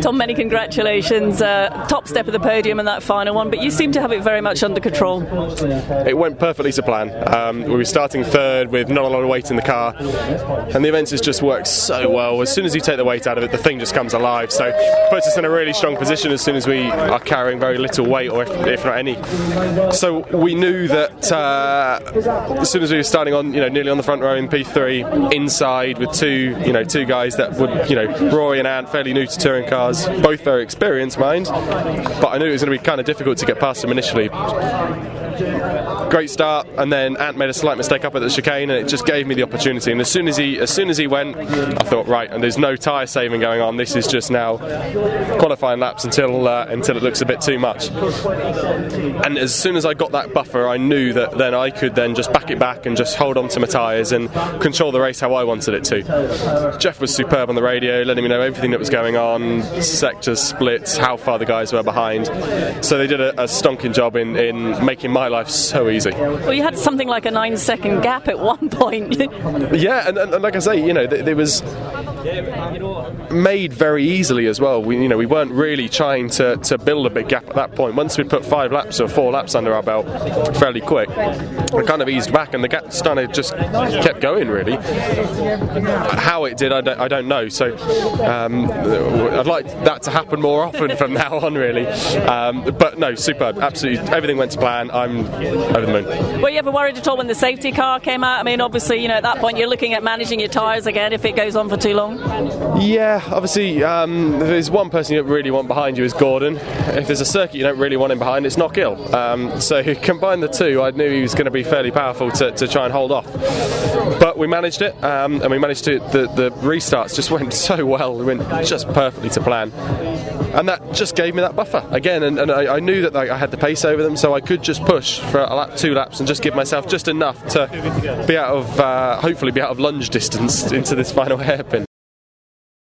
Tom, many congratulations. Top step of the podium in that final one, but you seem to have it very much under control. It went perfectly to plan. We were starting third with not a lot of weight in the car, and the Aventus just works so well. As soon as you take the weight out of it, the thing just comes alive. So it puts us in a really strong position as soon as we are carrying very little weight, or if not any. So we knew that as soon as we were starting on, nearly on the front row in P3, inside with two guys that would, Rory and Ant, fairly new to touring cars. Both very experienced, mind, but I knew it was going to be kind of difficult to get past them initially. Great start, and then Ant made a slight mistake up at the chicane, and it just gave me the opportunity. And as soon as he went, I thought, right, and there's no tyre saving going on. This is just now qualifying laps until it looks a bit too much. And as soon as I got that buffer, I knew that then I could then just back it back and just hold on to my tyres and control the race how I wanted it to. Jeff was superb on the radio, letting me know everything that was going on. Sectors, splits, how far the guys were behind. So they did a stonking job in making my life so easy. Well, you had something like a 9-second gap at one point. Yeah, and like I say, there was made very easily as well. We weren't really trying to build a big gap at that point. Once we put 4 laps under our belt fairly quick, we kind of eased back, and the gap started, just kept going really. How it did, I don't know. So I'd like that to happen more often from now on really. But no, superb, absolutely, everything went to plan. I'm over the moon. Were you ever worried at all when the safety car came out? I mean, obviously, at that point you're looking at managing your tyres again if it goes on for too long. Yeah, obviously, there's one person you don't really want behind you is Gordon. If there's a circuit you don't really want him behind, it's Knockhill. So combine the two, I knew he was going to be fairly powerful to try and hold off. But we managed it, and we managed to. The restarts just went so well, it went just perfectly to plan. And that just gave me that buffer again, and I knew that I had the pace over them, so I could just push for a lap, 2 laps, and just give myself just enough to be out of, hopefully be out of lunge distance into this final hairpin.